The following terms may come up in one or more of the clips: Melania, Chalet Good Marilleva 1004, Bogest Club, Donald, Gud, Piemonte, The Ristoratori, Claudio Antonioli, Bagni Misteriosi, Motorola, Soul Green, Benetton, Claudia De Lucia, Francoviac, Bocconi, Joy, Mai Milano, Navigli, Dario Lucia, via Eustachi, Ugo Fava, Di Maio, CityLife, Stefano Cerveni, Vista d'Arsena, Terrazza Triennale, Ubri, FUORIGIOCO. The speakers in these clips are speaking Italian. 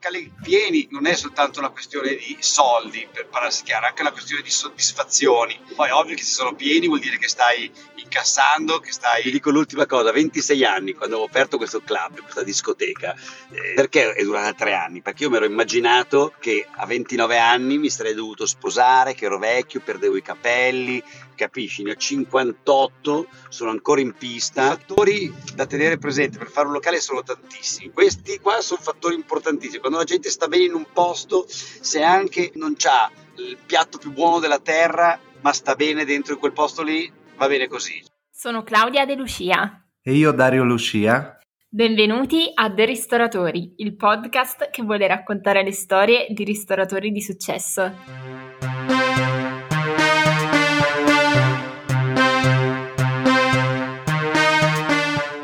locali pieni non è soltanto una questione di soldi, per parlarsi chiaro, anche una questione di soddisfazioni. Poi è ovvio che se sono pieni vuol dire che stai incassando, che stai... Ti dico l'ultima cosa, 26 anni quando ho aperto questo club, questa discoteca, perché è durata 3 anni? Perché io mi ero immaginato che a 29 anni mi sarei dovuto sposare, che ero vecchio, perdevo i capelli, capisci? Ne ho 58, sono ancora in pista. I fattori da tenere presente per fare un locale sono tantissimi, questi qua sono fattori importantissimi. Quando la gente sta bene in un posto, se anche non c'ha il piatto più buono della terra, ma sta bene dentro in quel posto lì, va bene così. Sono Claudia De Lucia. E io Dario Lucia. Benvenuti a The Ristoratori, il podcast che vuole raccontare le storie di ristoratori di successo.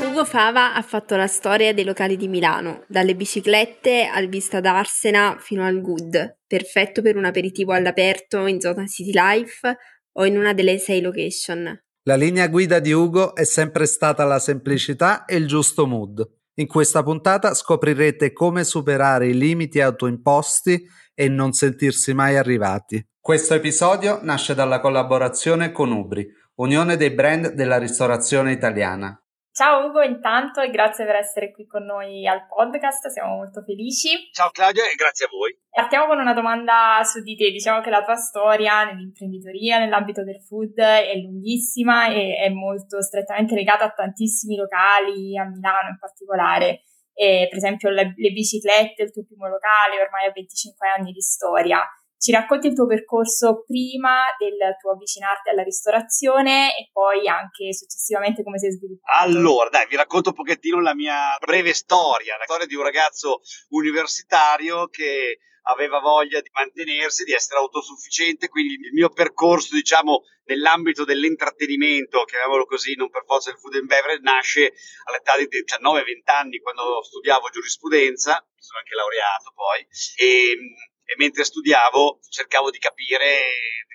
Ugo Fava ha fatto la storia dei locali di Milano, dalle biciclette al Vista d'Arsena fino al Gud, perfetto per un aperitivo all'aperto in zona CityLife o in una delle 6 location. La linea guida di Ugo è sempre stata la semplicità e il giusto mood. In questa puntata scoprirete come superare i limiti autoimposti e non sentirsi mai arrivati. Questo episodio nasce dalla collaborazione con Ubri, unione dei brand della ristorazione italiana. Ciao Ugo, intanto, e grazie per essere qui con noi al podcast, siamo molto felici. Ciao Claudio e grazie a voi. Partiamo con una domanda su di te. Diciamo che la tua storia nell'imprenditoria, nell'ambito del food, è lunghissima e è molto strettamente legata a tantissimi locali, a Milano in particolare. E, per esempio, le biciclette, il tuo primo locale, ormai ha 25 anni di storia. Ci racconti il tuo percorso prima del tuo avvicinarti alla ristorazione e poi anche successivamente come si è sviluppato. Allora, dai, vi racconto un pochettino la mia breve storia, la storia di un ragazzo universitario che aveva voglia di mantenersi, di essere autosufficiente, quindi il mio percorso, diciamo, nell'ambito dell'intrattenimento, chiamiamolo così, non per forza il food and beverage, nasce all'età di 19-20 anni, quando studiavo giurisprudenza, mi sono anche laureato poi, e mentre studiavo cercavo di capire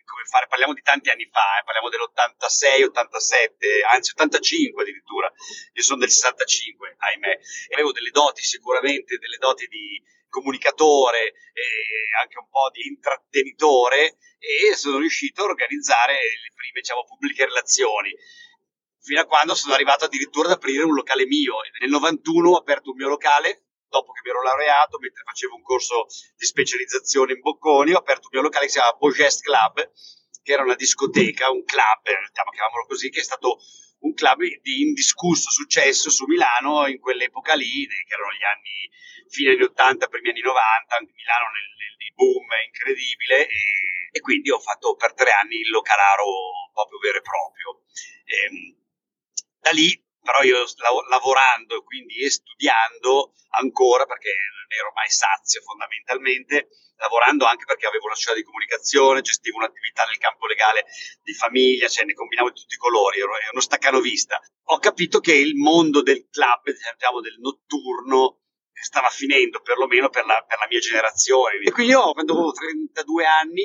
come fare, parliamo di tanti anni fa, parliamo dell'86, 87, anzi 85 addirittura, io sono del 65, ahimè, e avevo delle doti sicuramente, delle doti di comunicatore e anche un po' di intrattenitore, e sono riuscito a organizzare le prime, diciamo, pubbliche relazioni, fino a quando sono arrivato addirittura ad aprire un locale mio. Nel 91 ho aperto un mio locale. Dopo che mi ero laureato, mentre facevo un corso di specializzazione in Bocconi, ho aperto un mio locale che si chiama Bogest Club, che era una discoteca, un club, chiamiamolo così, che è stato un club di indiscusso successo su Milano in quell'epoca lì, che erano gli anni fine anni 80, primi anni 90, Milano nel boom incredibile, e quindi ho fatto per 3 anni il localaro proprio vero e proprio. Da lì però io lavorando e quindi studiando ancora, perché non ero mai sazio fondamentalmente, lavorando anche perché avevo una società di comunicazione, gestivo un'attività nel campo legale di famiglia, cioè ne combinavo tutti i colori, ero uno staccanovista. Ho capito che il mondo del club, diciamo del notturno, stava finendo, perlomeno per la mia generazione. E quindi io, quando avevo 32 anni,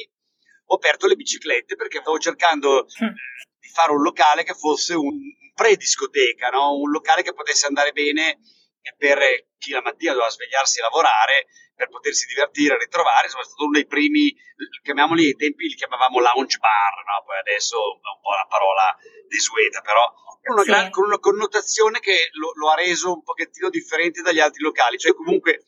ho aperto le biciclette perché stavo cercando di fare un locale che fosse un prediscoteca, no? Un locale che potesse andare bene per chi la mattina doveva svegliarsi e lavorare, per potersi divertire, ritrovare. Insomma, è stato uno dei primi, chiamiamoli, ai tempi li chiamavamo lounge bar, no? Poi adesso è un po' la parola desueta, però con una connotazione che lo ha reso un pochettino differente dagli altri locali. Cioè comunque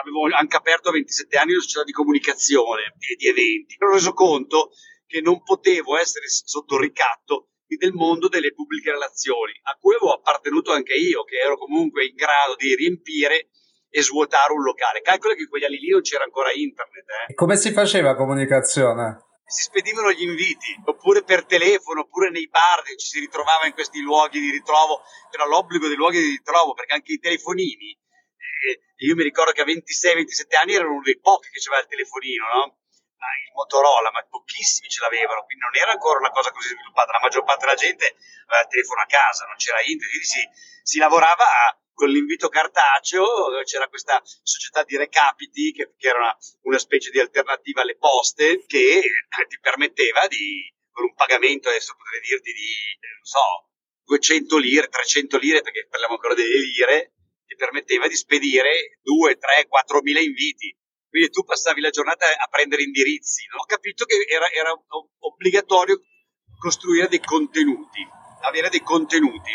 avevo anche aperto a 27 anni una società di comunicazione e di eventi, mi ho reso conto che non potevo essere sotto ricatto del mondo delle pubbliche relazioni, a cui avevo appartenuto anche io, che ero comunque in grado di riempire e svuotare un locale. Calcola che in quegli anni lì non c'era ancora internet. E come si faceva comunicazione? Si spedivano gli inviti, oppure per telefono, oppure nei bar, ci si ritrovava in questi luoghi di ritrovo. C'era l'obbligo dei luoghi di ritrovo, perché anche i telefonini, io mi ricordo che a 26-27 anni erano uno dei pochi che c'aveva il telefonino, no? Il Motorola, ma pochissimi ce l'avevano, quindi non era ancora una cosa così sviluppata. La maggior parte della gente aveva il telefono a casa, non c'era internet, quindi si lavorava con l'invito cartaceo. C'era questa società di recapiti che era una specie di alternativa alle poste, che ti permetteva di, con un pagamento, adesso potrei dirti di, non so, 200 lire, 300 lire, perché parliamo ancora delle lire, ti permetteva di spedire 2, 3, 4 mila inviti. Quindi tu passavi la giornata a prendere indirizzi. Ho capito che era obbligatorio costruire dei contenuti, avere dei contenuti.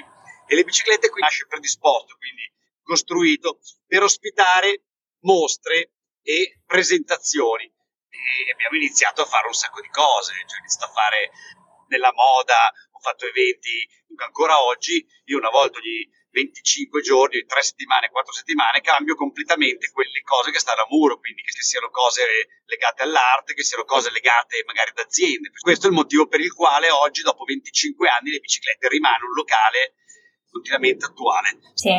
E le biciclette qui nasce predisposto, quindi costruito, per ospitare mostre e presentazioni. E abbiamo iniziato a fare un sacco di cose, cioè ho iniziato a fare della moda, ho fatto eventi, ancora oggi io una volta ogni 25 giorni, 3 settimane, 4 settimane cambio completamente quelle cose che stanno a muro, quindi che siano cose legate all'arte, che siano cose legate magari ad aziende. Questo è il motivo per il quale oggi dopo 25 anni le biciclette rimane un locale continuamente attuale. Sì.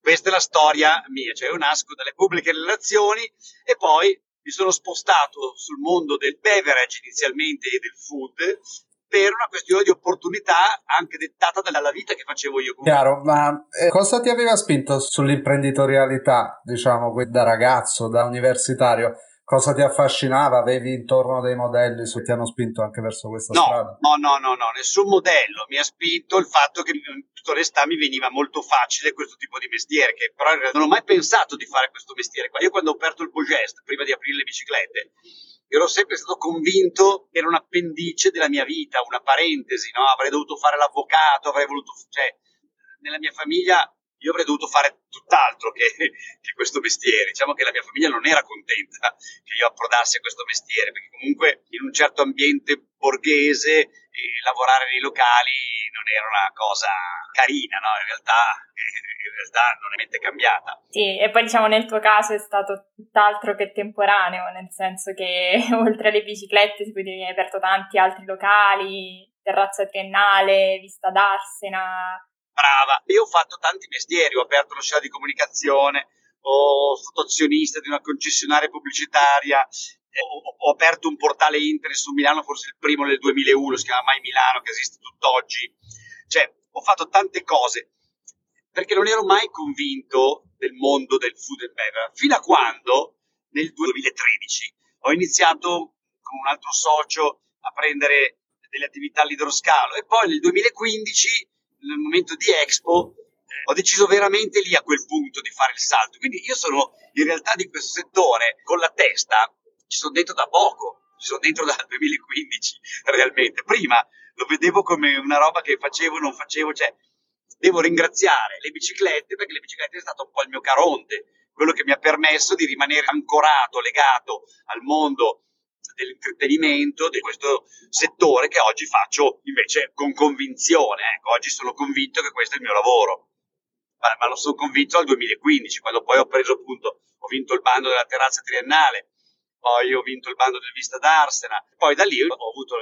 Questa è la storia mia, cioè io nasco dalle pubbliche relazioni e poi mi sono spostato sul mondo del beverage inizialmente e del food per una questione di opportunità anche dettata dalla vita che facevo io. Chiaro, ma cosa ti aveva spinto sull'imprenditorialità, diciamo, da ragazzo, da universitario? Cosa ti affascinava? Avevi intorno dei modelli che ti hanno spinto anche verso questa strada? No, nessun modello. Mi ha spinto il fatto che in tutta l'età mi veniva molto facile questo tipo di mestiere, che però non ho mai pensato di fare questo mestiere qua. Io quando ho aperto il Bogest, prima di aprire le biciclette, ero sempre stato convinto che era un appendice della mia vita, una parentesi, no? Avrei dovuto fare l'avvocato, cioè, nella mia famiglia... Io avrei dovuto fare tutt'altro che questo mestiere. Diciamo che la mia famiglia non era contenta che io approdassi a questo mestiere, perché comunque in un certo ambiente borghese lavorare nei locali non era una cosa carina, no? In realtà non è niente cambiata. Sì, e poi diciamo nel tuo caso è stato tutt'altro che temporaneo, nel senso che oltre alle biciclette si potevi aver aperto tanti altri locali, Terrazza Triennale, Vista d'Arsena... Brava, io ho fatto tanti mestieri, ho aperto una società di comunicazione, ho stato azionista di una concessionaria pubblicitaria, ho aperto un portale internet su Milano, forse il primo nel 2001, si chiama Mai Milano, che esiste tutt'oggi. Cioè, ho fatto tante cose, perché non ero mai convinto del mondo del food and beverage, fino a quando, nel 2013, ho iniziato con un altro socio a prendere delle attività all'idroscalo e poi nel 2015... nel momento di Expo ho deciso veramente lì a quel punto di fare il salto, quindi io sono in realtà di questo settore con la testa, ci sono dentro da poco, ci sono dentro dal 2015 realmente, prima lo vedevo come una roba che facevo non facevo, cioè devo ringraziare le biciclette perché le biciclette è stato un po' il mio caronte, quello che mi ha permesso di rimanere ancorato, legato al mondo dell'intrattenimento, di questo settore che oggi faccio invece con convinzione, ecco, oggi sono convinto che questo è il mio lavoro, ma lo sono convinto dal 2015, quando poi ho preso appunto, ho vinto il bando della Terrazza Triennale, poi ho vinto il bando del Vista d'Arsena, poi da lì ho avuto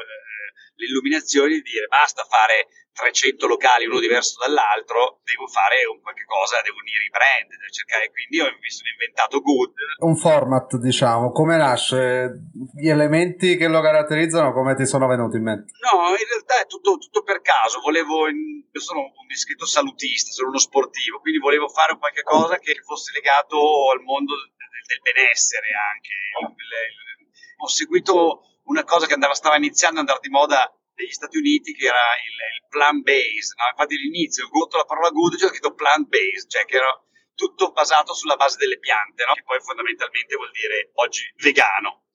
l'illuminazione di dire basta fare 300 locali uno diverso dall'altro, devo fare un qualche cosa, devo unire i brand, devo cercare, quindi mi sono inventato Gud. Un format, diciamo, come nasce? Gli elementi che lo caratterizzano come ti sono venuti in mente? No, in realtà è tutto per caso, io sono un iscritto salutista, sono uno sportivo, quindi volevo fare qualche cosa che fosse legato al mondo del benessere anche. Ho seguito una cosa che stava iniziando ad andare di moda negli Stati Uniti, che era il plant-based, no? Infatti all'inizio ho avuto la parola good, c'è scritto plant-based, cioè che era tutto basato sulla base delle piante, no? Che poi fondamentalmente vuol dire oggi vegano,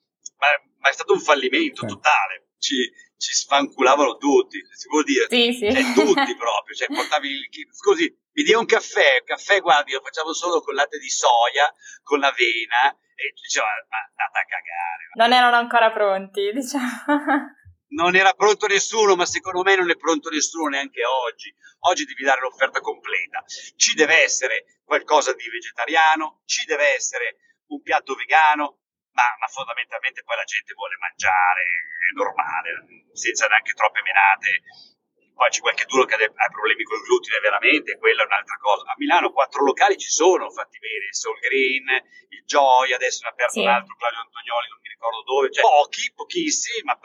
ma è stato un fallimento totale, ci sfanculavano tutti, si vuol dire, sì. Cioè, tutti proprio, cioè portavi, scusi, mi dia un caffè guardi, lo facciamo solo con latte di soia, con avena, e diceva, ma andate a cagare. Non erano ancora pronti, diciamo. Non era pronto nessuno, ma secondo me non è pronto nessuno neanche oggi. Oggi devi dare l'offerta completa. Ci deve essere qualcosa di vegetariano, ci deve essere un piatto vegano, ma fondamentalmente poi la gente vuole mangiare, è normale, senza neanche troppe menate. Poi c'è qualcuno che ha problemi col glutine, veramente, quella è un'altra cosa. A Milano 4 locali ci sono, fatti bene, il Soul Green, il Joy, adesso ne ha aperto un altro, Claudio Antonioli, non mi ricordo dove, cioè pochissimi, ma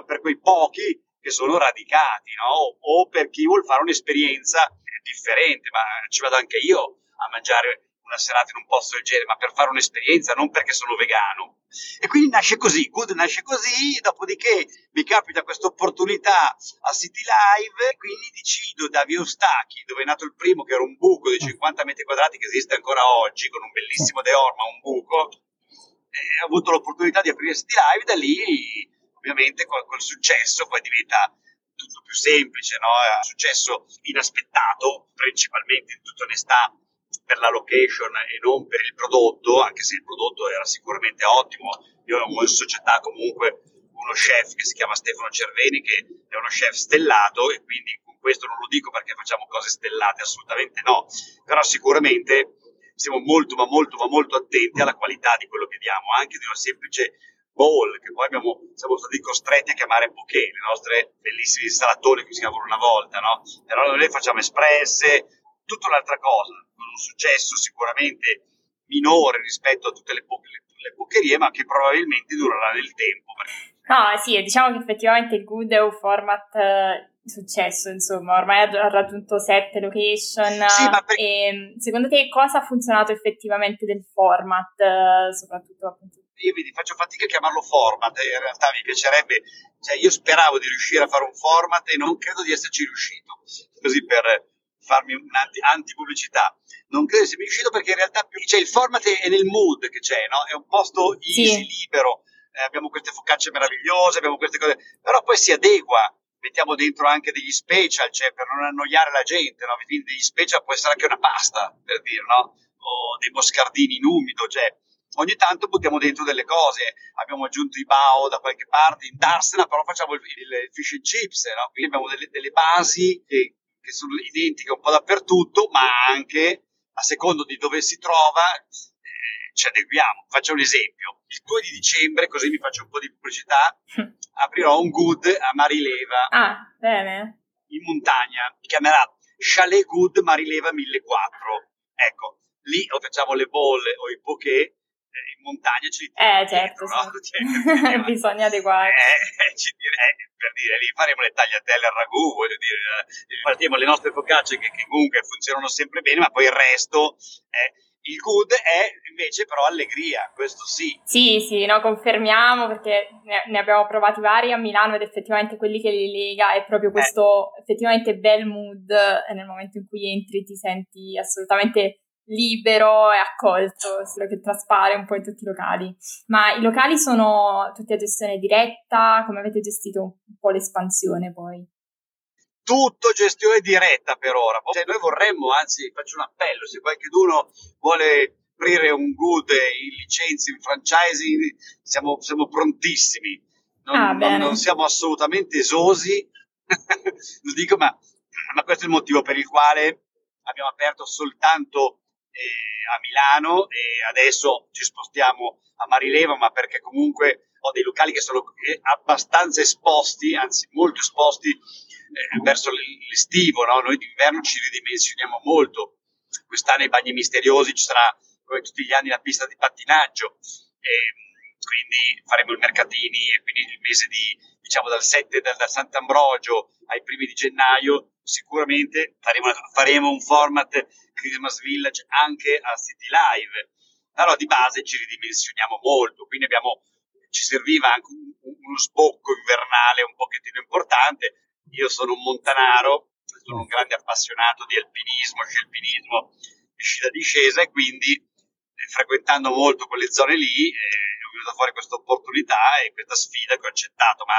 per quei pochi che sono radicati, no? O per chi vuol fare un'esperienza differente, ma ci vado anche io a mangiare una serata in un posto del genere, ma per fare un'esperienza, non perché sono vegano. E quindi nasce così, Good nasce così, dopodiché mi capita questa opportunità a CityLife, quindi decido da via Eustachi, dove è nato il primo, che era un buco di 50 metri quadrati che esiste ancora oggi, con un bellissimo deor, ma un buco, ho avuto l'opportunità di aprire CityLife, da lì ovviamente col successo poi diventa tutto più semplice, no? È un successo inaspettato, principalmente in tutta onestà, per la location e non per il prodotto, anche se il prodotto era sicuramente ottimo. Io ho in società comunque uno chef che si chiama Stefano Cerveni, che è uno chef stellato, e quindi con questo non lo dico perché facciamo cose stellate, assolutamente no, però sicuramente siamo molto ma molto ma molto attenti alla qualità di quello che diamo, anche di una semplice bowl che poi siamo stati costretti a chiamare bouquet, le nostre bellissime insalatone che si chiamano una volta, no? Però noi le facciamo espresse, tutta un'altra cosa, con un successo sicuramente minore rispetto a tutte le boccherie, ma che probabilmente durerà nel tempo. No, sì, diciamo che effettivamente il Good è un format successo, insomma, ormai ha raggiunto 7 location. Sì, e, secondo te cosa ha funzionato effettivamente del format, soprattutto appunto? Io faccio fatica a chiamarlo format, in realtà mi piacerebbe, cioè io speravo di riuscire a fare un format e non credo di esserci riuscito, così per farmi un'antipubblicità. Non credo sia riuscito, perché in realtà cioè, il format è nel mood che c'è, no? È un posto easy, sì, libero, abbiamo queste focacce meravigliose, abbiamo queste cose, però poi si adegua, mettiamo dentro anche degli special, cioè per non annoiare la gente, no? Quindi degli special può essere anche una pasta, per dire, no? O dei moscardini in umido, cioè ogni tanto buttiamo dentro delle cose, abbiamo aggiunto i bao da qualche parte, in D'Arsena però facciamo il fish and chips, no? Quindi abbiamo delle basi che sono identiche un po' dappertutto, ma anche a secondo di dove si trova ci adeguiamo. Faccio un esempio: il 2 di dicembre, così mi faccio un po' di pubblicità, aprirò un Good a Marilleva, bene, in montagna, mi chiamerà Chalet Good Marilleva 1004. Ecco, lì o facciamo le bolle o i poké, in montagna ci certo, no? Cioè, bisogna adeguare. Per dire, lì faremo le tagliatelle al ragù, voglio dire, faremo le nostre focacce che comunque funzionano sempre bene, ma poi il resto il Good è invece però allegria, questo sì. Sì, no, confermiamo, perché ne abbiamo provati vari a Milano ed effettivamente quelli che li lega è proprio questo effettivamente bel mood, nel momento in cui entri ti senti assolutamente libero e accolto, solo che traspare un po' in tutti i locali. Ma i locali sono tutti a gestione diretta? Come avete gestito un po' l'espansione poi? Tutto gestione diretta per ora. Cioè noi vorremmo, anzi faccio un appello, se qualcuno vuole aprire un Good in licenza, in franchising, siamo prontissimi. Non siamo assolutamente esosi, lo dico, ma questo è il motivo per il quale abbiamo aperto soltanto a Milano e adesso ci spostiamo a Marilleva, ma perché comunque ho dei locali che sono abbastanza esposti, anzi molto esposti verso l'estivo, no? Noi d'inverno ci ridimensioniamo molto. Quest'anno ai Bagni Misteriosi ci sarà, come tutti gli anni, la pista di pattinaggio, e quindi faremo i mercatini, e quindi il mese dal 7 da Sant'Ambrogio ai primi di gennaio sicuramente faremo un format Christmas Village anche a CityLife. Allora di base ci ridimensioniamo molto, quindi ci serviva anche uno sbocco invernale un pochettino importante. Io sono un montanaro, sono un grande appassionato di alpinismo, scialpinismo, di sci da discesa, e quindi frequentando molto quelle zone lì ho venuto fuori questa opportunità e questa sfida che ho accettato, ma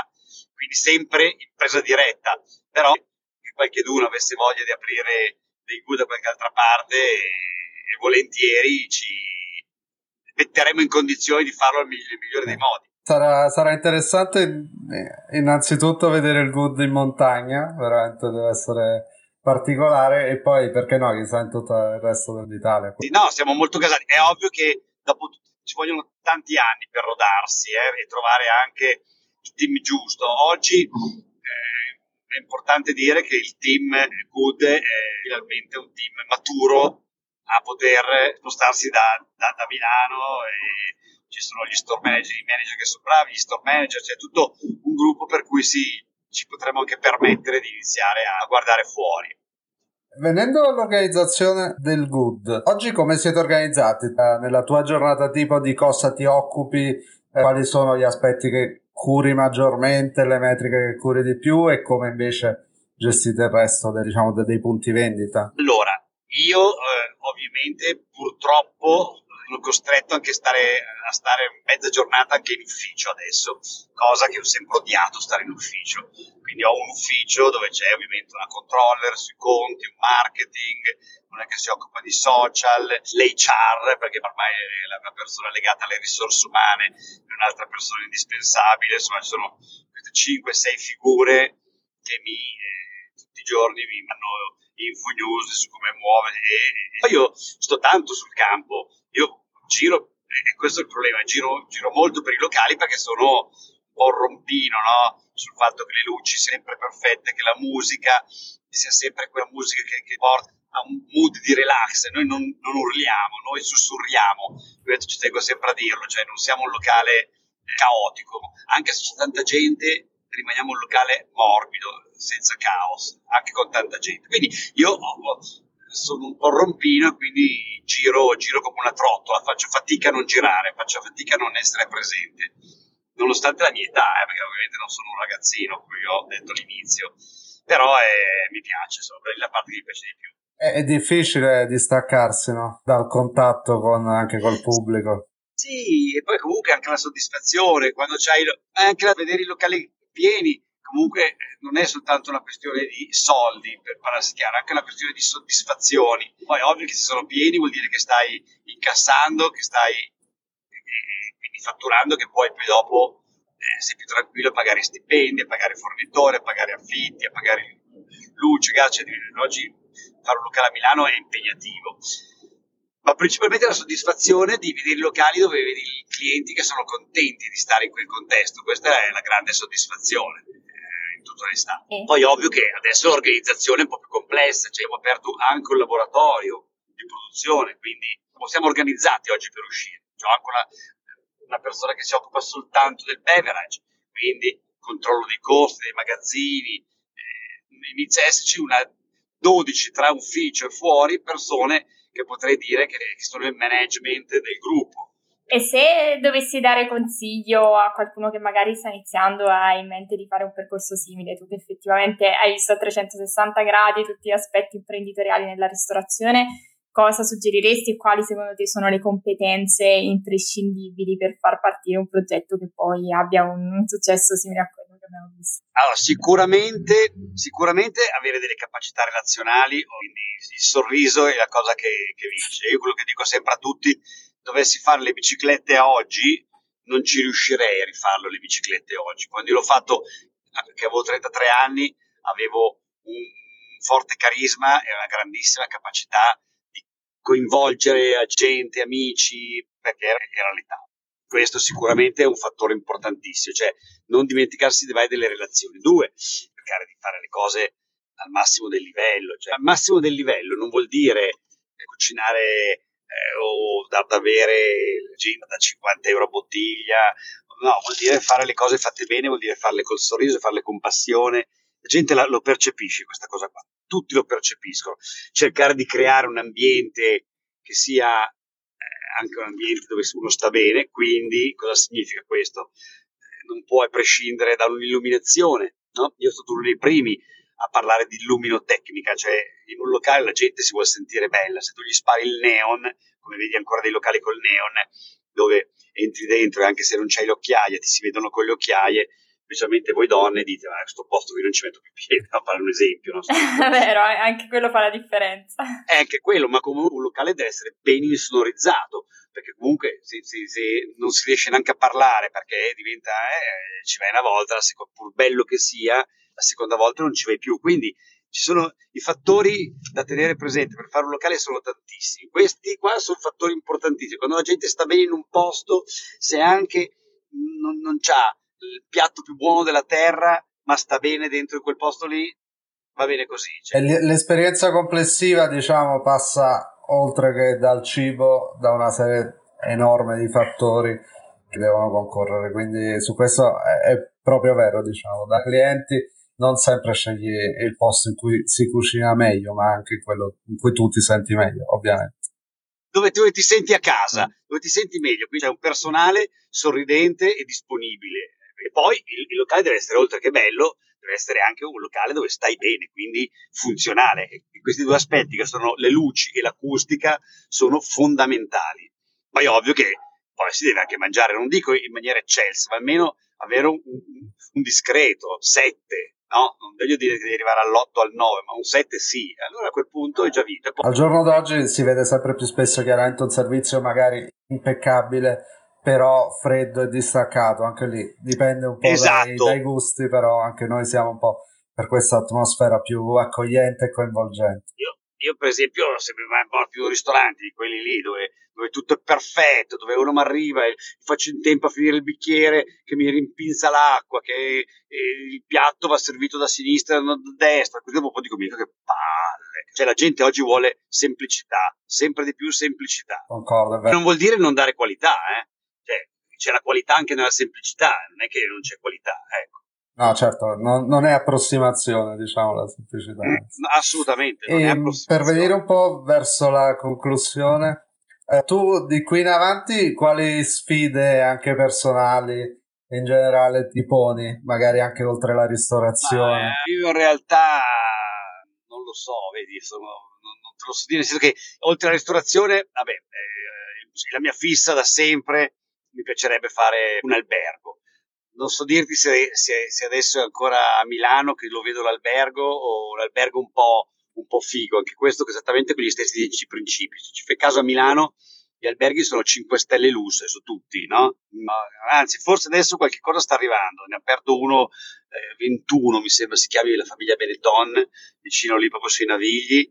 quindi sempre in presa diretta. Però che qualcheduno avesse voglia di aprire dei Good da qualche altra parte, e volentieri ci metteremo in condizione di farlo nel migliore dei modi. Sarà interessante innanzitutto vedere il Good in montagna, veramente deve essere particolare, e poi perché no, chissà in tutto il resto dell'Italia. Sì, no, siamo molto casati, è ovvio che dopo ci vogliono tanti anni per rodarsi e trovare anche il team giusto. Oggi è importante dire che il team Good è finalmente un team maturo a poter spostarsi da Milano, e ci sono gli store manager, i manager che sono bravi, gli store manager, c'è tutto un gruppo per cui ci potremmo anche permettere di iniziare a guardare fuori. Venendo all'organizzazione del Good, oggi come siete organizzati? Nella tua giornata tipo di cosa ti occupi? Quali sono gli aspetti che curi maggiormente, le metriche che curi di più e come invece gestite il resto dei punti vendita? Allora, io ovviamente purtroppo sono costretto anche a stare mezza giornata anche in ufficio adesso, cosa che ho sempre odiato, stare in ufficio. Quindi ho un ufficio dove c'è ovviamente una controller sui conti, un marketing, una che si occupa di social, l'HR, perché ormai è una persona legata alle risorse umane, un'altra persona indispensabile, insomma ci sono queste 5-6 figure che tutti i giorni mi mandano info news su come muovere. Poi io sto tanto sul campo, io giro, e questo è il problema, giro molto per i locali perché sono un po' rompino, no? Sul fatto che le luci sempre perfette, che la musica sia sempre quella musica che porta a un mood di relax. Noi non urliamo, noi sussurriamo, ci tengo sempre a dirlo, cioè non siamo un locale caotico, anche se c'è tanta gente rimaniamo un locale morbido, senza caos, anche con tanta gente. Quindi io sono un po' rompino, quindi giro come una trottola, faccio fatica a non girare, faccio fatica a non essere presente, nonostante la mia età, perché ovviamente non sono un ragazzino, come ho detto all'inizio, però mi piace, è la parte che mi piace di più. È difficile distaccarsi, no? Dal contatto anche col pubblico. Sì, e poi comunque anche la soddisfazione, quando c'hai anche vedere i locali pieni, comunque non è soltanto una questione di soldi per parassicare, anche una questione di soddisfazioni. Poi ovvio che se sono pieni vuol dire che stai incassando, che stai quindi fatturando, che poi dopo sei più tranquillo a pagare stipendi, a pagare fornitori, a pagare affitti, a pagare luce, gas. Oggi fare un locale a Milano è impegnativo, ma principalmente la soddisfazione di vedere i locali dove vedi i clienti che sono contenti di stare in quel contesto, questa è la grande soddisfazione in tutta l'estate. Poi ovvio che adesso l'organizzazione è un po' più complessa, cioè abbiamo aperto anche un laboratorio di produzione, quindi siamo organizzati oggi per uscire, c'ho anche una persona che si occupa soltanto del beverage, quindi controllo dei costi, dei magazzini, inizia a esserci una 12 tra ufficio e fuori persone che potrei dire che sono il management del gruppo. E se dovessi dare consiglio a qualcuno che magari sta iniziando, ha in mente di fare un percorso simile, tu che effettivamente hai visto a 360 gradi tutti gli aspetti imprenditoriali nella ristorazione, cosa suggeriresti e quali secondo te sono le competenze imprescindibili per far partire un progetto che poi abbia un successo simile a quello che abbiamo visto? Allora, sicuramente avere delle capacità relazionali, quindi il sorriso è la cosa che vince. Io quello che dico sempre a tutti, dovessi fare le biciclette oggi, non ci riuscirei a rifarlo le biciclette oggi. Quando io l'ho fatto, perché avevo 33 anni, avevo un forte carisma e una grandissima capacità coinvolgere gente, amici, perché era l'età. Questo sicuramente è un fattore importantissimo, cioè non dimenticarsi delle relazioni. 2, cercare di fare le cose al massimo del livello, cioè al massimo del livello non vuol dire cucinare o dar da bere gin da 50 euro a bottiglia, no, vuol dire fare le cose fatte bene, vuol dire farle col sorriso, farle con passione. La gente lo percepisce questa cosa qua, tutti lo percepiscono. Cercare di creare un ambiente che sia anche un ambiente dove uno sta bene, quindi cosa significa questo? Non puoi prescindere da un'illuminazione, no? Io sono uno dei primi a parlare di illuminotecnica, cioè in un locale la gente si vuole sentire bella, se tu gli spari il neon, come vedi ancora dei locali col neon, dove entri dentro e anche se non c'hai le occhiaie, ti si vedono con le occhiaie, specialmente voi donne dite a questo posto qui non ci metto più piede, a fare un esempio, no? È vero, anche quello fa la differenza, è anche quello, ma comunque un locale deve essere ben insonorizzato, perché comunque se non si riesce neanche a parlare, perché diventa ci vai una volta, pur bello che sia, la seconda volta non ci vai più. Quindi ci sono i fattori da tenere presente per fare un locale, sono tantissimi, questi qua sono fattori importantissimi. Quando la gente sta bene in un posto, se anche non c'ha il piatto più buono della terra, ma sta bene dentro in quel posto lì, va bene così. Cioè. L'esperienza complessiva, passa oltre che dal cibo, da una serie enorme di fattori che devono concorrere, quindi su questo è proprio vero, da clienti non sempre scegli il posto in cui si cucina meglio, ma anche quello in cui tu ti senti meglio, ovviamente. Dove ti senti a casa, dove ti senti meglio, quindi c'è un personale sorridente e disponibile. E poi il locale deve essere, oltre che bello, deve essere anche un locale dove stai bene, quindi funzionale. E questi due aspetti, che sono le luci e l'acustica, sono fondamentali. Poi è ovvio che poi si deve anche mangiare, non dico in maniera eccelsa, ma almeno avere un discreto 7, no? Non voglio dire che devi arrivare all'8 al 9, ma un 7 sì, allora a quel punto è già vinto. Poi... Al giorno d'oggi si vede sempre più spesso chiaramente un servizio magari impeccabile, però freddo e distaccato, anche lì dipende un po', esatto, dai gusti, però anche noi siamo un po' per questa atmosfera più accogliente e coinvolgente. Io per esempio, se mi vado più ristoranti di quelli lì dove tutto è perfetto, dove uno mi arriva e faccio in tempo a finire il bicchiere, che mi rimpinza l'acqua, che il piatto va servito da sinistra e non da destra, così dopo un po' dico, mica che palle. Cioè la gente oggi vuole semplicità, sempre di più semplicità. Concordo, è vero. Non vuol dire non dare qualità, Cioè, c'è la qualità anche nella semplicità, non è che non c'è qualità, ecco. No, certo, non è approssimazione, diciamo, la semplicità. Assolutamente, non è approssimazione. Per venire un po' verso la conclusione, tu di qui in avanti quali sfide anche personali in generale ti poni, magari anche oltre la ristorazione? Io in realtà non lo so, vedi, non te lo so dire, nel senso che oltre alla ristorazione, la mia fissa da sempre, mi piacerebbe fare un albergo. Non so dirti se adesso è ancora a Milano che lo vedo l'albergo, o un albergo un po' figo, anche questo esattamente con gli stessi 10 principi. Se ci fai caso a Milano gli alberghi sono 5 stelle lusso su tutti, no? Ma, anzi, forse adesso qualche cosa sta arrivando, ne ha aperto uno 21 mi sembra si chiami, la famiglia Benetton, vicino lì proprio sui Navigli,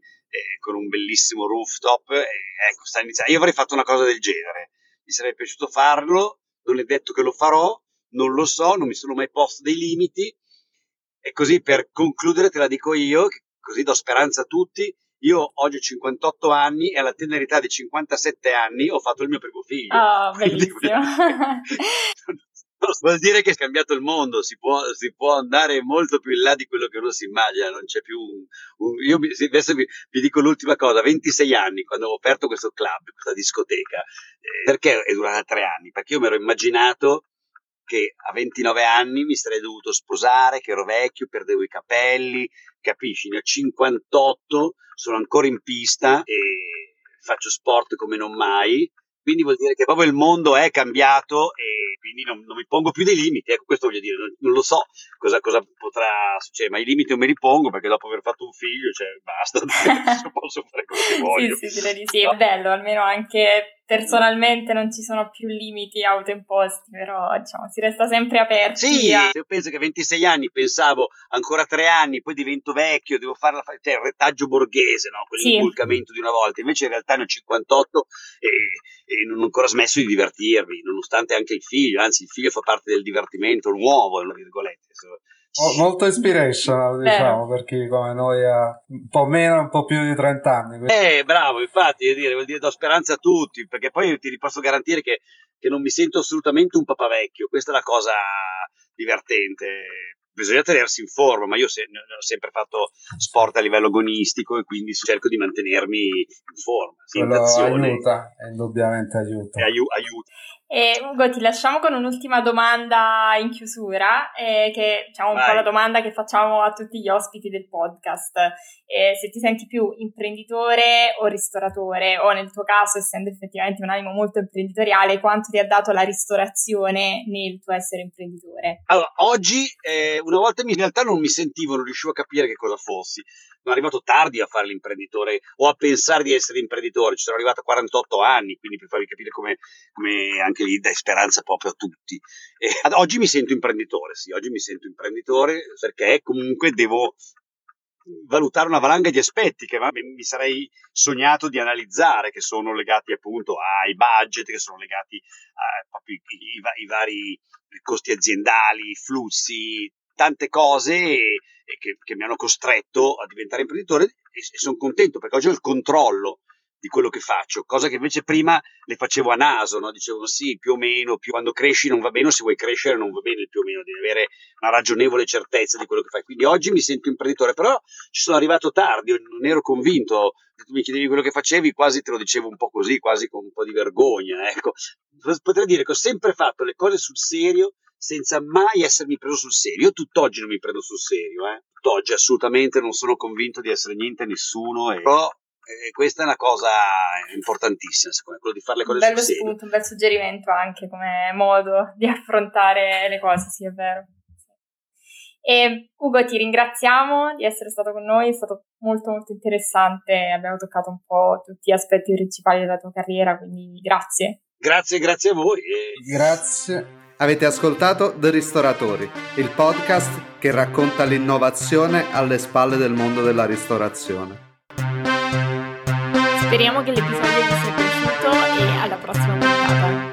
con un bellissimo rooftop, ecco, sta iniziando. Io avrei fatto una cosa del genere, mi sarebbe piaciuto farlo, non è detto che lo farò, non lo so, non mi sono mai posto dei limiti, e così per concludere te la dico io, così do speranza a tutti. Io oggi ho 58 anni e alla tenera età di 57 anni ho fatto il mio primo figlio. Oh, bellissimo. Vuol dire che è cambiato il mondo, si può andare molto più in là di quello che uno si immagina, non c'è più io adesso vi dico l'ultima cosa, 26 anni quando ho aperto questo club, questa discoteca, perché è durata 3 anni? Perché io mi ero immaginato che a 29 anni mi sarei dovuto sposare, che ero vecchio, perdevo i capelli, capisci? Ne ho 58, sono ancora in pista e faccio sport come non mai, quindi vuol dire che proprio il mondo è cambiato e quindi non mi pongo più dei limiti, ecco, questo voglio dire, non lo so cosa potrà succedere, ma i limiti non me li pongo, perché dopo aver fatto un figlio, cioè basta, posso fare quello che voglio. Sì, direi di sì, no? È bello, almeno anche... Personalmente non ci sono più limiti autoimposti, però diciamo si resta sempre aperti. Sì, io penso che a 26 anni pensavo ancora 3 anni, poi divento vecchio, devo fare il retaggio borghese, no? Quell'impulcamento di una volta. Invece in realtà ne ho 58 e non ho ancora smesso di divertirmi, nonostante anche il figlio, anzi il figlio fa parte del divertimento nuovo, tra virgolette. Molto inspirational, diciamo, per chi come noi ha un po' meno, un po' più di 30 anni. Quindi. Bravo, infatti, vuol dire do speranza a tutti, perché poi io ti posso garantire che non mi sento assolutamente un papà vecchio, questa è la cosa divertente. Bisogna tenersi in forma, ma io ho sempre fatto sport a livello agonistico e quindi cerco di mantenermi in forma. Quello aiuta, indubbiamente aiuta. Aiuta. Ugo, ti lasciamo con un'ultima domanda in chiusura, che diciamo un po' la domanda che facciamo a tutti gli ospiti del podcast. Se ti senti più imprenditore o ristoratore, o nel tuo caso, essendo effettivamente un animo molto imprenditoriale, quanto ti ha dato la ristorazione nel tuo essere imprenditore? Allora, oggi... una volta in realtà non mi sentivo, non riuscivo a capire che cosa fossi. Sono arrivato tardi a fare l'imprenditore o a pensare di essere imprenditore, ci sono arrivato a 48 anni, quindi per farvi capire come anche lì dai speranza proprio a tutti. Oggi mi sento imprenditore, sì, oggi mi sento imprenditore perché comunque devo valutare una valanga di aspetti che mi sarei sognato di analizzare, che sono legati appunto ai budget, che sono legati a proprio i vari costi aziendali, flussi, tante cose che mi hanno costretto a diventare imprenditore, e sono contento perché oggi ho il controllo di quello che faccio, cosa che invece prima le facevo a naso, no? Dicevo sì, più o meno, più quando cresci non va bene, se vuoi crescere non va bene il più o meno, devi avere una ragionevole certezza di quello che fai. Quindi oggi mi sento imprenditore, però ci sono arrivato tardi, non ero convinto, tu mi chiedevi quello che facevi, quasi te lo dicevo un po' così, quasi con un po' di vergogna, ecco. Potrei dire che ho sempre fatto le cose sul serio, senza mai essermi preso sul serio. Io tutt'oggi non mi prendo sul serio, tutt'oggi assolutamente non sono convinto di essere niente a nessuno, però questa è una cosa importantissima, secondo me, quello di fare le cose sul serio. Un bello spunto, un bel suggerimento anche come modo di affrontare le cose, sì, è vero. E Ugo, ti ringraziamo di essere stato con noi, è stato molto molto interessante, abbiamo toccato un po' tutti gli aspetti principali della tua carriera, quindi grazie. Grazie, grazie a voi. Grazie. Avete ascoltato The Ristoratori, il podcast che racconta l'innovazione alle spalle del mondo della ristorazione. Speriamo che l'episodio vi sia piaciuto e alla prossima puntata.